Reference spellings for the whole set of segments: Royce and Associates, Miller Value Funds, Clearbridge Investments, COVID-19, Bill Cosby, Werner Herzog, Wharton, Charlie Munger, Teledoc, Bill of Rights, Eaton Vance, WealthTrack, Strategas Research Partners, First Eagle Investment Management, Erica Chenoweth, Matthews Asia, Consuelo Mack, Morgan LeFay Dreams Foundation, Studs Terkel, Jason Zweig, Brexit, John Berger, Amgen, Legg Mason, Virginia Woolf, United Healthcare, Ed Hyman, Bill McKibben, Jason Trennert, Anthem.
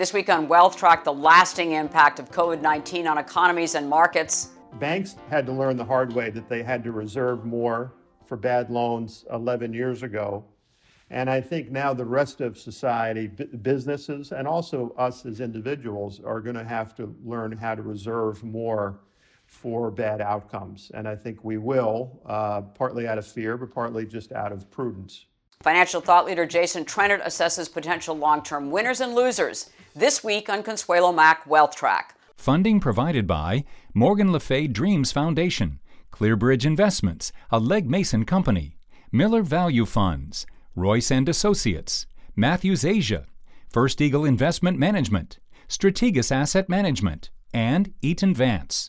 This week on WealthTrack, the lasting impact of COVID-19 on economies and markets. Banks had to learn the hard way that they had to reserve more for bad loans 11 years ago. And I think now the rest of society, businesses, and also us as individuals are going to have to learn how to reserve more for bad outcomes. And I think we will, partly out of fear, but partly just out of prudence. Financial thought leader Jason Trennert assesses potential long-term winners and losers this week on Consuelo Mack WealthTrack. Funding provided by Morgan LeFay Dreams Foundation, Clearbridge Investments, a Legg Mason company, Miller Value Funds, Royce and Associates, Matthews Asia, First Eagle Investment Management, Strategas Asset Management, and Eaton Vance.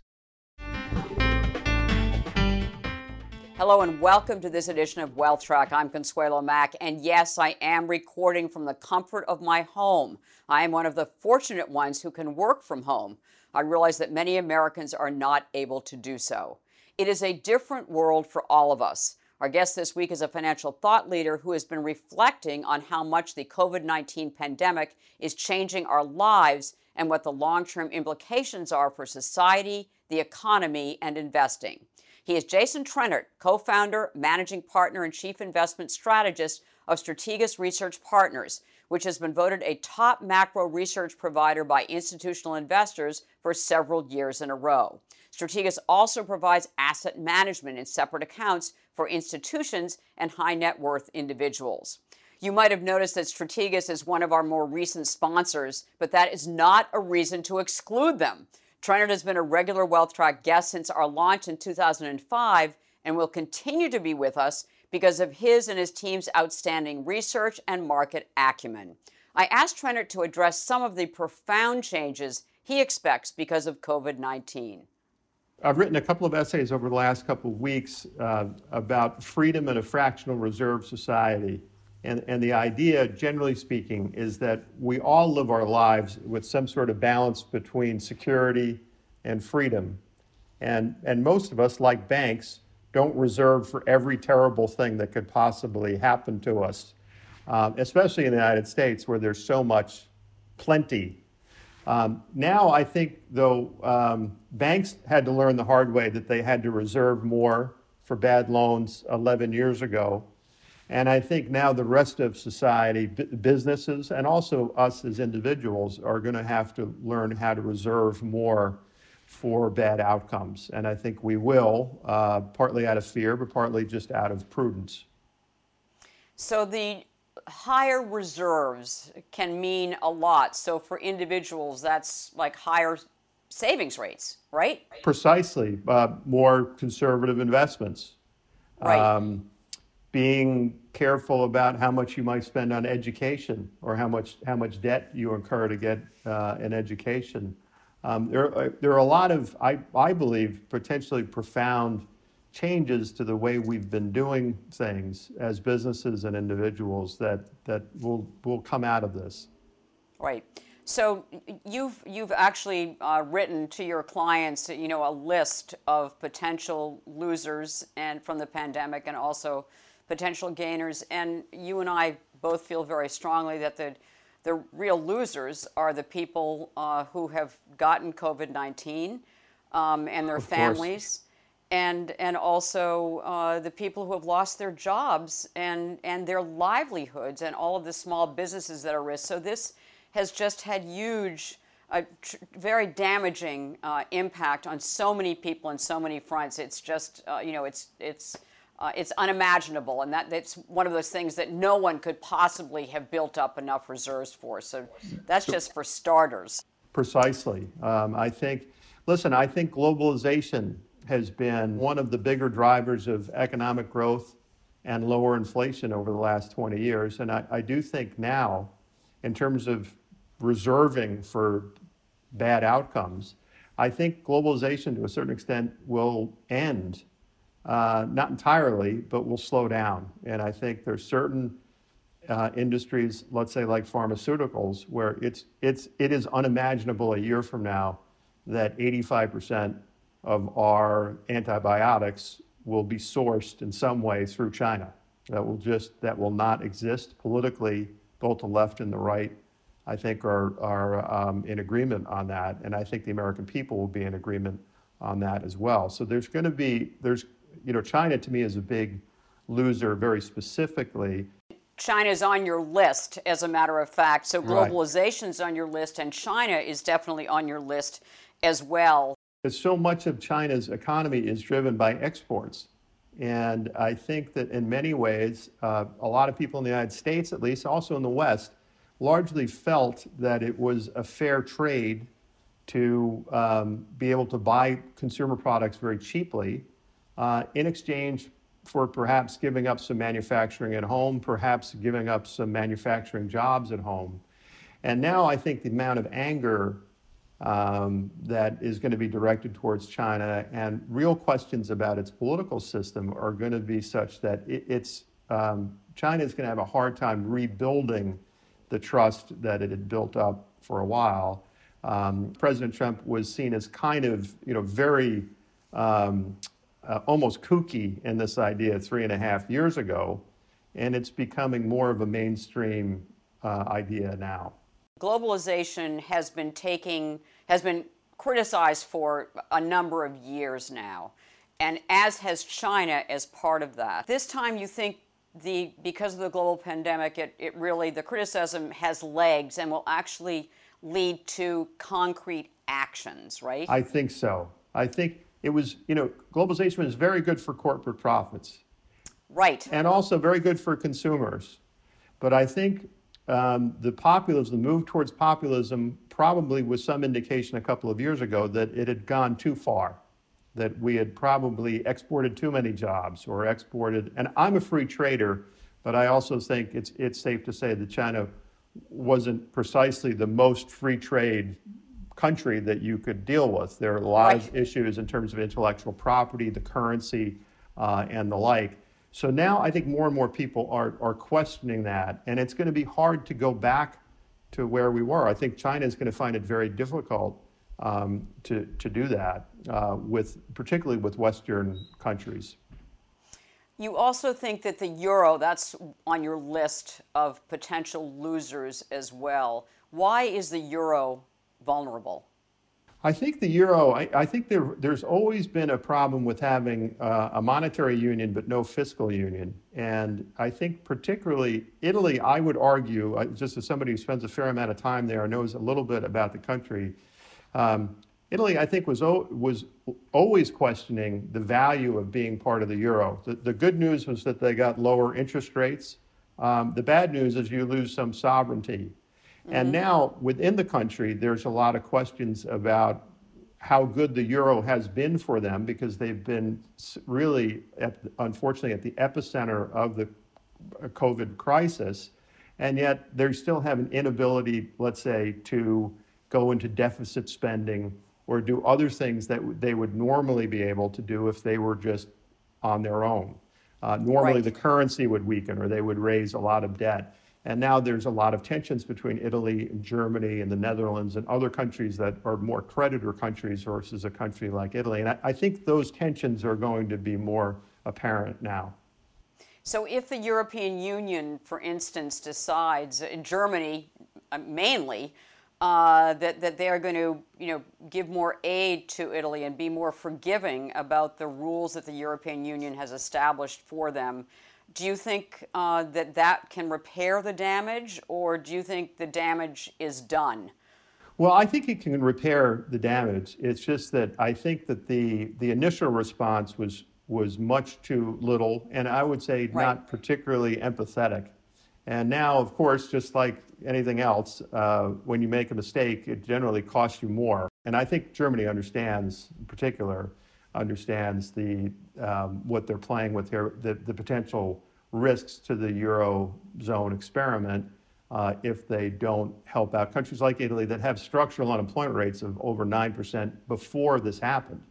Hello and welcome to this edition of WealthTrack. I'm Consuelo Mack, and yes, I am recording from the comfort of my home. I am one of the fortunate ones who can work from home. I realize that many Americans are not able to do so. It is a different world for all of us. Our guest this week is a financial thought leader who has been reflecting on how much the COVID-19 pandemic is changing our lives and what the long-term implications are for society, the economy, and investing. He is Jason Trennert, co-founder, managing partner, and chief investment strategist of Strategas Research Partners, which has been voted a top macro research provider by institutional investors for several years in a row. Strategas also provides asset management in separate accounts for institutions and high net worth individuals. You might have noticed that Strategas is one of our more recent sponsors, but that is not a reason to exclude them. Trennert has been a regular WealthTrack guest since our launch in 2005 and will continue to be with us because of his and his team's outstanding research and market acumen. I asked Trennert to address some of the profound changes he expects because of COVID-19. I've written a couple of essays over the last couple of weeks about freedom in a fractional reserve society. And the idea, generally speaking, is that we all live our lives with some sort of balance between security and freedom. And most of us, like banks, don't reserve for every terrible thing that could possibly happen to us, especially in the United States where there's so much plenty. Now I think, though, banks had to learn the hard way that they had to reserve more for bad loans 11 years ago. And I think now the rest of society, businesses, and also us as individuals are going to have to learn how to reserve more for bad outcomes. And I think we will, partly out of fear, but partly just out of prudence. So the higher reserves can mean a lot. So for individuals, that's like higher savings rates, right? Precisely. More conservative investments. Right. Being careful about how much you might spend on education or how much debt you incur to get an education. There are a lot of, I believe, potentially profound changes to the way we've been doing things as businesses and individuals that will come out of this. Right. So you've actually written to your clients, you know, a list of potential losers and from the pandemic and also potential gainers, and you and I both feel very strongly that the real losers are the people who have gotten COVID-19 and their families, and also the people who have lost their jobs and their livelihoods and all of the small businesses that are risked. So this has just had huge, very damaging impact on so many people on so many fronts. It's just, you know, it's unimaginable, and that's one of those things that no one could possibly have built up enough reserves for. So that's just for starters. Precisely. I think globalization has been one of the bigger drivers of economic growth and lower inflation over the last 20 years. And I do think now, in terms of reserving for bad outcomes, I think globalization to a certain extent will end. Not entirely, but will slow down. And I think there's certain industries, let's say like pharmaceuticals, where it is unimaginable a year from now that 85% of our antibiotics will be sourced in some way through China. That will not exist politically, both the left and the right. I think are in agreement on that, and I think the American people will be in agreement on that as well. So there's going to be, you know, China to me is a big loser, very specifically. China's on your list, as a matter of fact. So globalization's right on your list, and China is definitely on your list as well. Because so much of China's economy is driven by exports. And I think that in many ways, a lot of people in the United States, at least, also in the West, largely felt that it was a fair trade to be able to buy consumer products very cheaply in exchange for perhaps giving up some manufacturing at home, perhaps giving up some manufacturing jobs at home. And now I think the amount of anger that is going to be directed towards China and real questions about its political system are going to be such that China is going to have a hard time rebuilding the trust that it had built up for a while. President Trump was seen as kind of, you know, very almost kooky in this idea 3.5 years ago, and it's becoming more of a mainstream idea now. Globalization has been criticized for a number of years now, and as has China as part of that. This time you think because of the global pandemic, it really, the criticism has legs and will actually lead to concrete actions, right? I think so. I think it was, you know, globalization was very good for corporate profits. Right. And also very good for consumers. But I think the move towards populism probably was some indication a couple of years ago that it had gone too far, that we had probably exported too many jobs or exported, and I'm a free trader, but I also think it's safe to say that China wasn't precisely the most free trade country that you could deal with. There are a lot of issues in terms of intellectual property, the currency, and the like. So now I think more and more people are questioning that, and it's going to be hard to go back to where we were. I think China is going to find it very difficult to do that, particularly with Western countries. You also think that the euro, that's on your list of potential losers as well. Why is the euro vulnerable? I think the euro, I think there's always been a problem with having a monetary union but no fiscal union. And I think particularly Italy, I would argue, just as somebody who spends a fair amount of time there and knows a little bit about the country, Italy, I think, was always questioning the value of being part of the euro. The good news was that they got lower interest rates. The bad news is you lose some sovereignty. And now, within the country, there's a lot of questions about how good the euro has been for them, because they've been really, unfortunately, at the epicenter of the COVID crisis, and yet they still have an inability, let's say, to go into deficit spending or do other things that they would normally be able to do if they were just on their own. Normally, the currency would weaken or they would raise a lot of debt. And now there's a lot of tensions between Italy and Germany and the Netherlands and other countries that are more creditor countries versus a country like Italy. And I think those tensions are going to be more apparent now. So if the European Union, for instance, decides, Germany mainly, that they are going to, you know, give more aid to Italy and be more forgiving about the rules that the European Union has established for them, do you think that can repair the damage, or do you think the damage is done? Well, I think it can repair the damage. It's just that I think that the initial response was much too little, and I would say not particularly empathetic. And now, of course, just like anything else, when you make a mistake, it generally costs you more. And I think Germany understands, in particular, understands what they're playing with here, the potential risks to the Eurozone experiment if they don't help out countries like Italy that have structural unemployment rates of over 9% before this happened.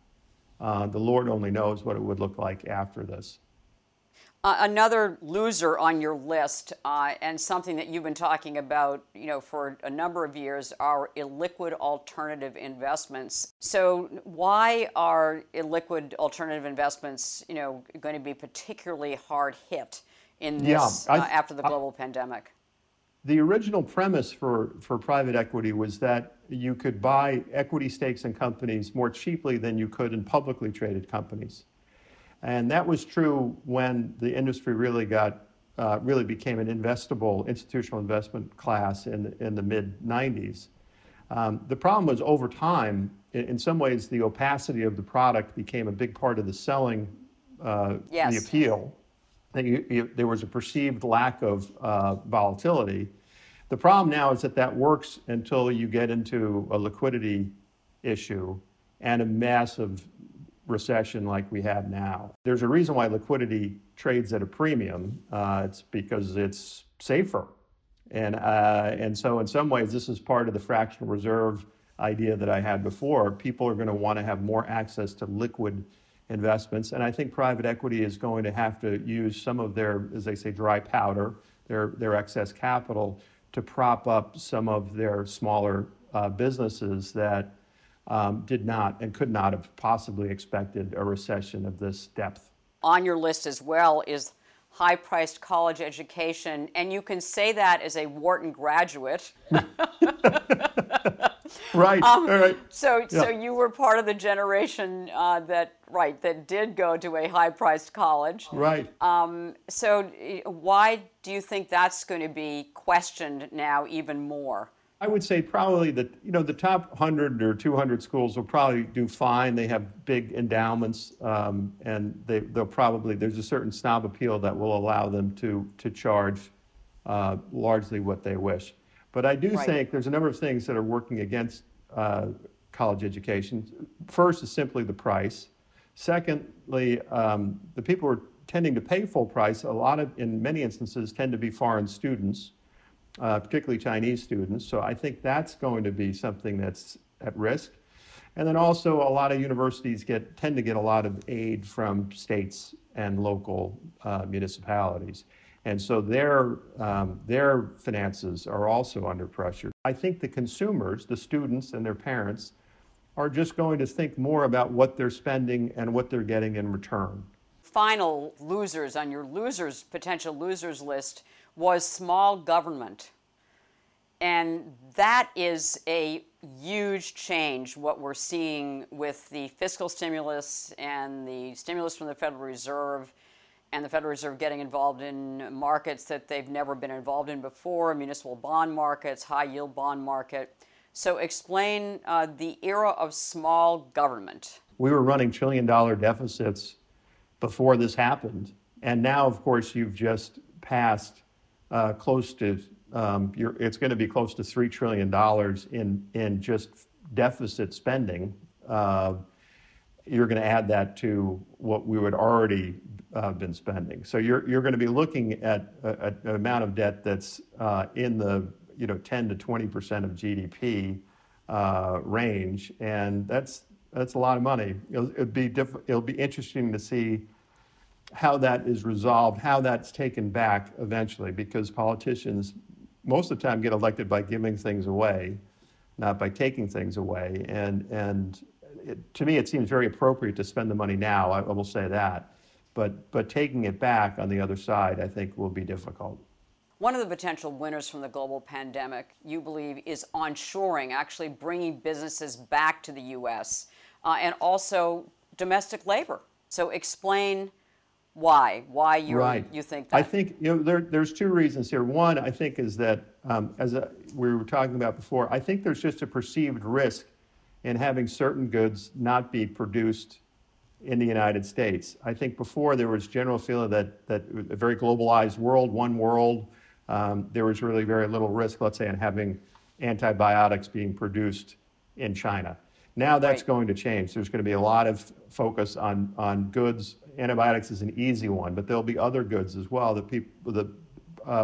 The Lord only knows what it would look like after this. Another loser on your list, and something that you've been talking about, you know, for a number of years, are illiquid alternative investments. So why are illiquid alternative investments, you know, going to be particularly hard hit in this after the global pandemic? The original premise for private equity was that you could buy equity stakes in companies more cheaply than you could in publicly traded companies. And that was true when the industry really got, really became an investable institutional investment class in the mid-90s. The problem was over time, in some ways, the opacity of the product became a big part of the selling, the appeal. There was a perceived lack of volatility. The problem now is that that works until you get into a liquidity issue and a massive recession like we have now. There's a reason why liquidity trades at a premium. It's because it's safer. And so in some ways, this is part of the fractional reserve idea that I had before. People are going to want to have more access to liquid investments. And I think private equity is going to have to use some of their, as they say, dry powder, their excess capital, to prop up some of their smaller businesses that did not and could not have possibly expected a recession of this depth. On your list as well is high-priced college education, and you can say that as a Wharton graduate. Right. Right. So you were part of the generation that did go to a high-priced college. Right. So why do you think that's going to be questioned now even more? I would say probably that, you know, the top 100 or 200 schools will probably do fine. They have big endowments, and they'll probably, there's a certain snob appeal that will allow them to charge largely what they wish. But I do think there's a number of things that are working against college education. First is simply the price. Secondly, the people who are tending to pay full price, in many instances, tend to be foreign students, particularly Chinese students. So I think that's going to be something that's at risk. And then also a lot of universities tend to get a lot of aid from states and local municipalities. And so their finances are also under pressure. I think the consumers, the students and their parents, are just going to think more about what they're spending and what they're getting in return. Final losers on your potential losers list was small government. And that is a huge change, what we're seeing with the fiscal stimulus and the stimulus from the Federal Reserve, and the Federal Reserve getting involved in markets that they've never been involved in before, municipal bond markets, high-yield bond market. So explain the era of small government. We were running trillion-dollar deficits before this happened. And now, of course, you've just passed close to, it's going to be close to $3 trillion in just deficit spending. You're going to add that to what we would already been spending. So you're going to be looking at an amount of debt that's in the 10 to 20% of GDP range, and that's a lot of money. It'll be interesting to see how that is resolved, how that's taken back eventually, because politicians most of the time get elected by giving things away, not by taking things away. And to me, it seems very appropriate to spend the money now. I will say that. But taking it back on the other side, I think, will be difficult. One of the potential winners from the global pandemic, you believe, is onshoring, actually bringing businesses back to the U.S., and also domestic labor. So explain why you think that. I think there's two reasons here. One, I think, is that, as we were talking about before, I think there's just a perceived risk in having certain goods not be produced in the United States. I think before there was general feeling that a very globalized world, one world, there was really very little risk, let's say, in having antibiotics being produced in China. Now that's going to change. There's going to be a lot of focus on goods. Antibiotics is an easy one, but there'll be other goods as well that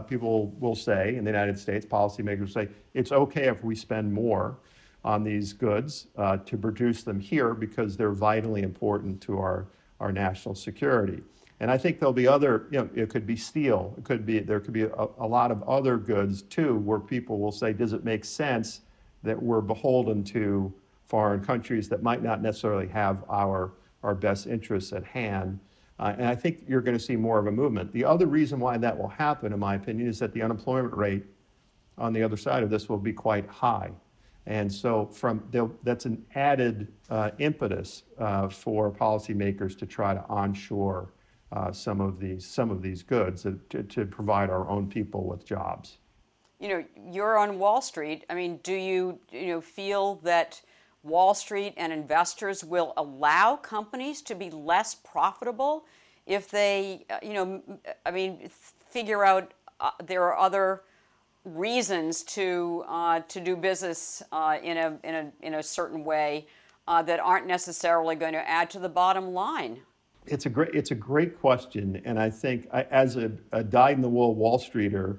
people will say in the United States, policymakers say, it's okay if we spend more on these goods to produce them here because they're vitally important to our national security. And I think there'll be other, it could be steel, there could be a lot of other goods too, where people will say, does it make sense that we're beholden to foreign countries that might not necessarily have our best interests at hand? And I think you're going to see more of a movement. The other reason why that will happen, in my opinion, is that the unemployment rate on the other side of this will be quite high. And so that's an added impetus for policymakers to try to onshore some of these goods to provide our own people with jobs. You know, you're on Wall Street. I mean, do you feel that Wall Street and investors will allow companies to be less profitable if they, figure out there are other reasons to do business in a certain way that aren't necessarily going to add to the bottom line? It's a great question, and I think as a dyed-in-the-wool Wall Streeter,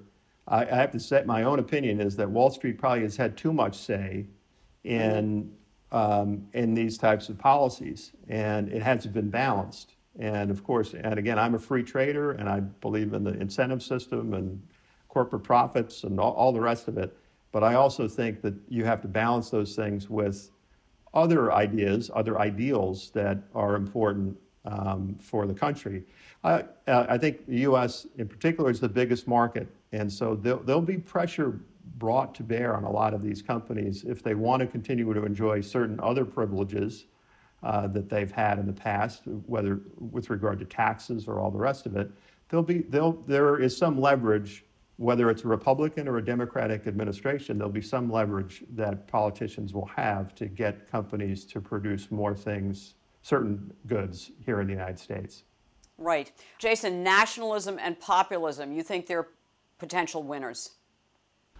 I have to set my own opinion is that Wall Street probably has had too much say in these types of policies, and it hasn't been balanced. And of course, and again, I'm a free trader, and I believe in the incentive system and corporate profits and all the rest of it. But I also think that you have to balance those things with other ideas, other ideals that are important for the country. I think the U.S. in particular is the biggest market, and so there'll be pressure brought to bear on a lot of these companies if they want to continue to enjoy certain other privileges that they've had in the past, whether with regard to taxes or all the rest of it. There is some leverage, whether it's a Republican or a Democratic administration, there'll be some leverage that politicians will have to get companies to produce more things, certain goods here in the United States. Right. Jason, nationalism and populism, you think they're potential winners?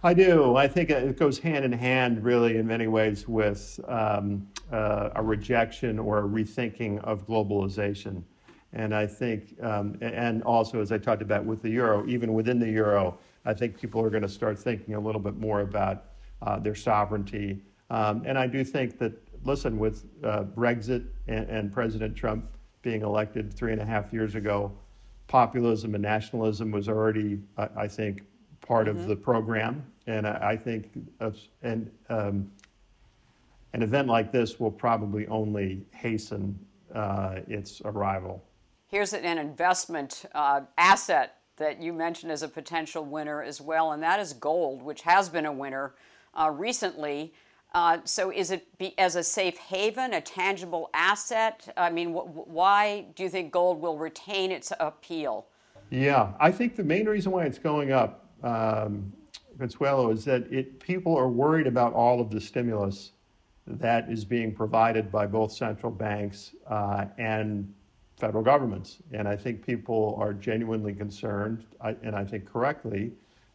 I do. I think it goes hand in hand, really, in many ways with a rejection or a rethinking of globalization. And I think, and also, as I talked about with the euro, even within the euro, I think people are going to start thinking a little bit more about their sovereignty. And I do think that, listen, with Brexit and President Trump being elected 3.5 years ago, populism and nationalism was already, I think, part of the program. And I think an event like this will probably only hasten its arrival. Here's an investment asset that you mentioned as a potential winner as well, and that is gold, which has been a winner recently. So is it as a safe haven, a tangible asset? I mean, why do you think gold will retain its appeal? Yeah, I think the main reason why it's going up, Consuelo, is that people are worried about all of the stimulus that is being provided by both central banks and federal governments. And I think people are genuinely concerned, and I think correctly,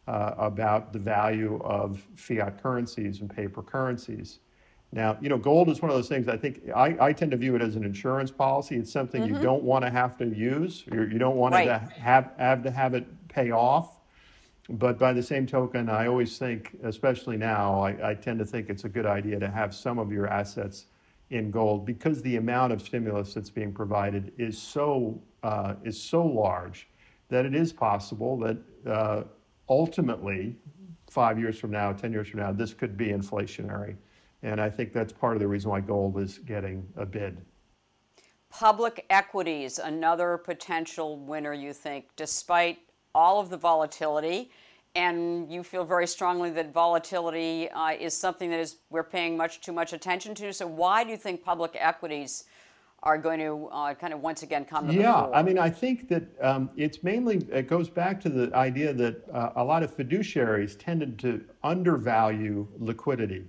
about the value of fiat currencies and paper currencies. Now, gold is one of those things I think, I tend to view it as an insurance policy. It's something you don't want to have to use. You don't want to have it pay off. But by the same token, I always think, especially now, I tend to think it's a good idea to have some of your assets in gold because the amount of stimulus that's being provided is so large that it is possible that ultimately, 5 years from now, 10 years from now, this could be inflationary. And I think that's part of the reason why gold is getting a bid. Public equities, another potential winner, you think, despite all of the volatility, and you feel very strongly that volatility is something that we're paying much too much attention to. So why do you think public equities are going to kind of once again come to the fore? Yeah, I mean, I think that it goes back to the idea that a lot of fiduciaries tended to undervalue liquidity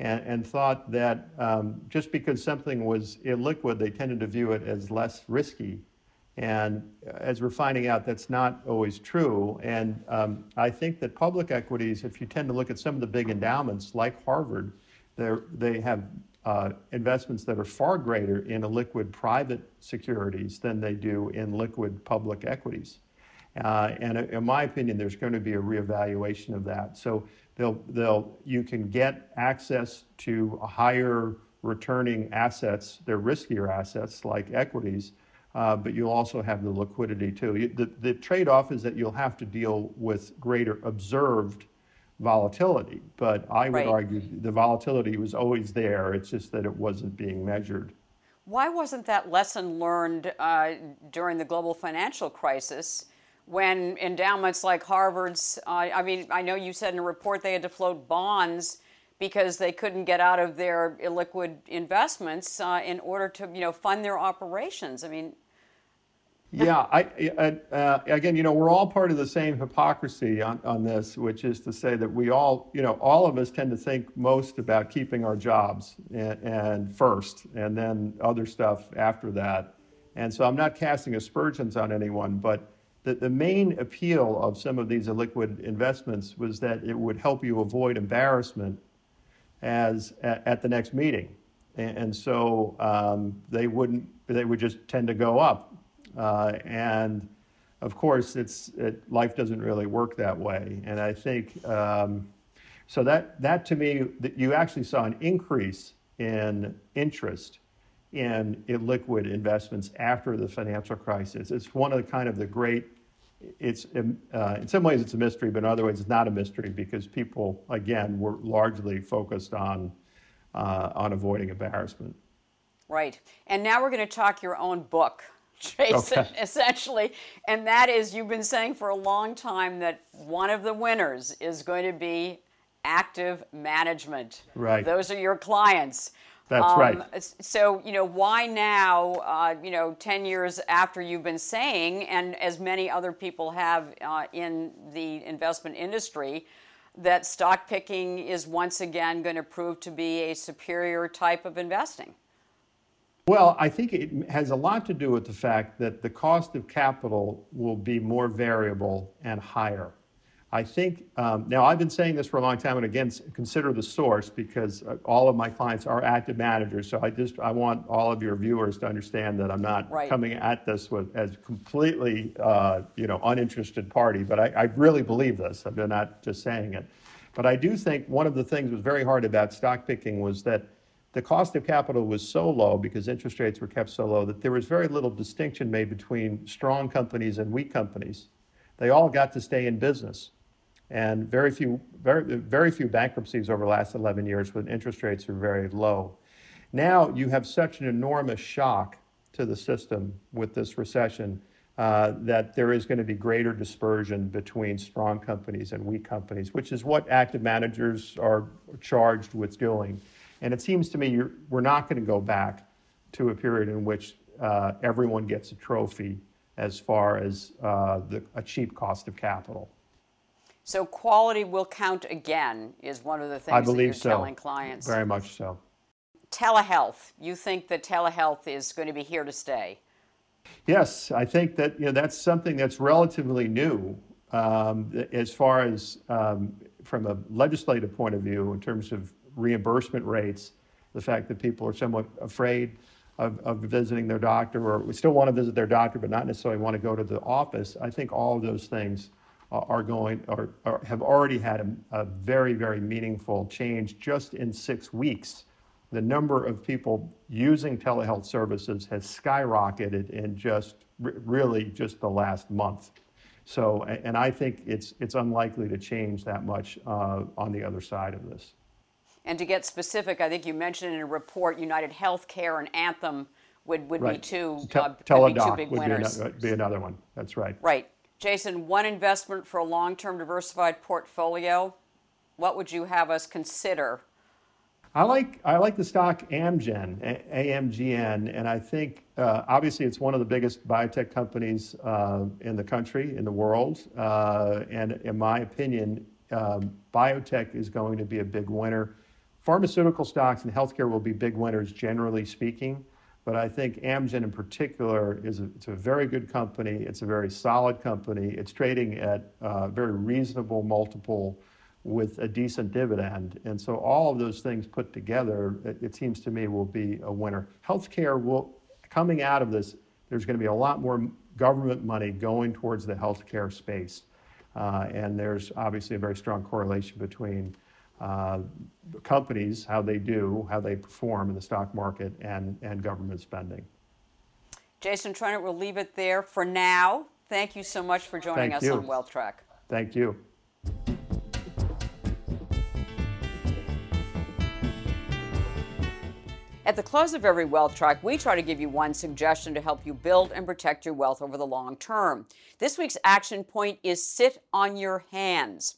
and thought that just because something was illiquid, they tended to view it as less risky. And as we're finding out, that's not always true. And I think that public equities, if you tend to look at some of the big endowments like Harvard, they have investments that are far greater in illiquid private securities than they do in liquid public equities. And in my opinion, there's going to be a reevaluation of that. So you can get access to higher returning assets, they're riskier assets like equities, but you'll also have the liquidity too. The trade-off is that you'll have to deal with greater observed volatility, but I would argue the volatility was always there. It's just that it wasn't being measured. Why wasn't that lesson learned during the global financial crisis when endowments like Harvard's, I mean, I know you said in a report they had to float bonds because they couldn't get out of their illiquid investments in order to, you know, fund their operations. I mean. Yeah, again, you know, we're all part of the same hypocrisy on this, which is to say that we all, you know, all of us tend to think most about keeping our jobs and first, and then other stuff after that. And so I'm not casting aspersions on anyone, but the main appeal of some of these illiquid investments was that it would help you avoid embarrassment as at the next meeting. And so they would just tend to go up. And of course, life doesn't really work that way. And I think so that to me, that you actually saw an increase in interest in illiquid investments after the financial crisis. It's one of the great. It's in some ways it's a mystery, but in other ways it's not a mystery, because people again were largely focused on avoiding embarrassment. Right, and now we're going to talk your own book, Jason, okay, essentially, and that is, you've been saying for a long time that one of the winners is going to be active management. Right. Those are your clients. That's right. So, you know, why now, you know, 10 years after you've been saying, and as many other people have in the investment industry, that stock picking is once again going to prove to be a superior type of investing? Well, I think it has a lot to do with the fact that the cost of capital will be more variable and higher. I think, now I've been saying this for a long time, and again, consider the source, because all of my clients are active managers. So I want all of your viewers to understand that I'm not coming at this as completely, you know, uninterested party, but I really believe this. I'm not just saying it. But I do think one of the things that was very hard about stock picking was that the cost of capital was so low, because interest rates were kept so low, that there was very little distinction made between strong companies and weak companies. They all got to stay in business. And very few bankruptcies over the last 11 years when interest rates are very low. Now you have such an enormous shock to the system with this recession that there is going to be greater dispersion between strong companies and weak companies, which is what active managers are charged with doing. And it seems to me we're not going to go back to a period in which everyone gets a trophy as far as a cheap cost of capital. So quality will count again is one of the things that you're telling clients. Very much so. Telehealth. You think that telehealth is going to be here to stay? Yes, I think that, you know, that's something that's relatively new as far as from a legislative point of view in terms of reimbursement rates, the fact that people are somewhat afraid of visiting their doctor, or we still want to visit their doctor but not necessarily want to go to the office. I think all of those things have already had a very, very meaningful change just in 6 weeks. The number of people using telehealth services has skyrocketed in just really just the last month. So, and I think it's unlikely to change that much on the other side of this. And to get specific, I think you mentioned in a report, United Healthcare and Anthem would be two big winners. Teledoc would be another one. That's right. Right. Jason, one investment for a long-term diversified portfolio. What would you have us consider? I like the stock Amgen, AMGN, and I think obviously it's one of the biggest biotech companies in the country, in the world, and in my opinion, biotech is going to be a big winner. Pharmaceutical stocks and healthcare will be big winners, generally speaking, but I think Amgen in particular it's a very good company. It's a very solid company. It's trading at a very reasonable multiple with a decent dividend. And so all of those things put together, it seems to me, will be a winner. Healthcare will, coming out of this, there's going to be a lot more government money going towards the healthcare space. And there's obviously a very strong correlation between companies, how they perform in the stock market, and government spending. Jason Trennert, we'll leave it there for now. Thank you so much for joining us on WealthTrack. Thank you. At the close of every Wealth Track, we try to give you one suggestion to help you build and protect your wealth over the long term. This week's action point is sit on your hands.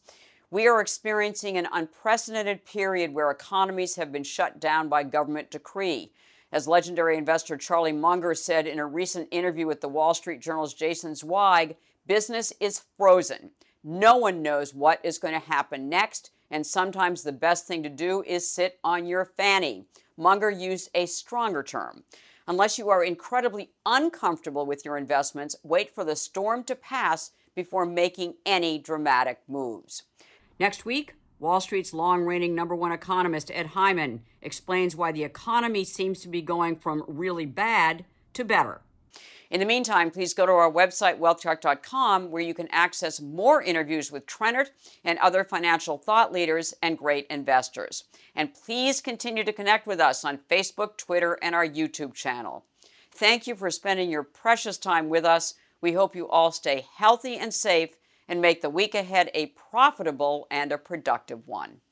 We are experiencing an unprecedented period where economies have been shut down by government decree. As legendary investor Charlie Munger said in a recent interview with The Wall Street Journal's Jason Zweig, business is frozen. No one knows what is going to happen next, and sometimes the best thing to do is sit on your fanny. Munger used a stronger term. Unless you are incredibly uncomfortable with your investments, wait for the storm to pass before making any dramatic moves. Next week, Wall Street's long-reigning number one economist, Ed Hyman, explains why the economy seems to be going from really bad to better. In the meantime, please go to our website, WealthTrack.com, where you can access more interviews with Trennert and other financial thought leaders and great investors. And please continue to connect with us on Facebook, Twitter, and our YouTube channel. Thank you for spending your precious time with us. We hope you all stay healthy and safe, and make the week ahead a profitable and a productive one.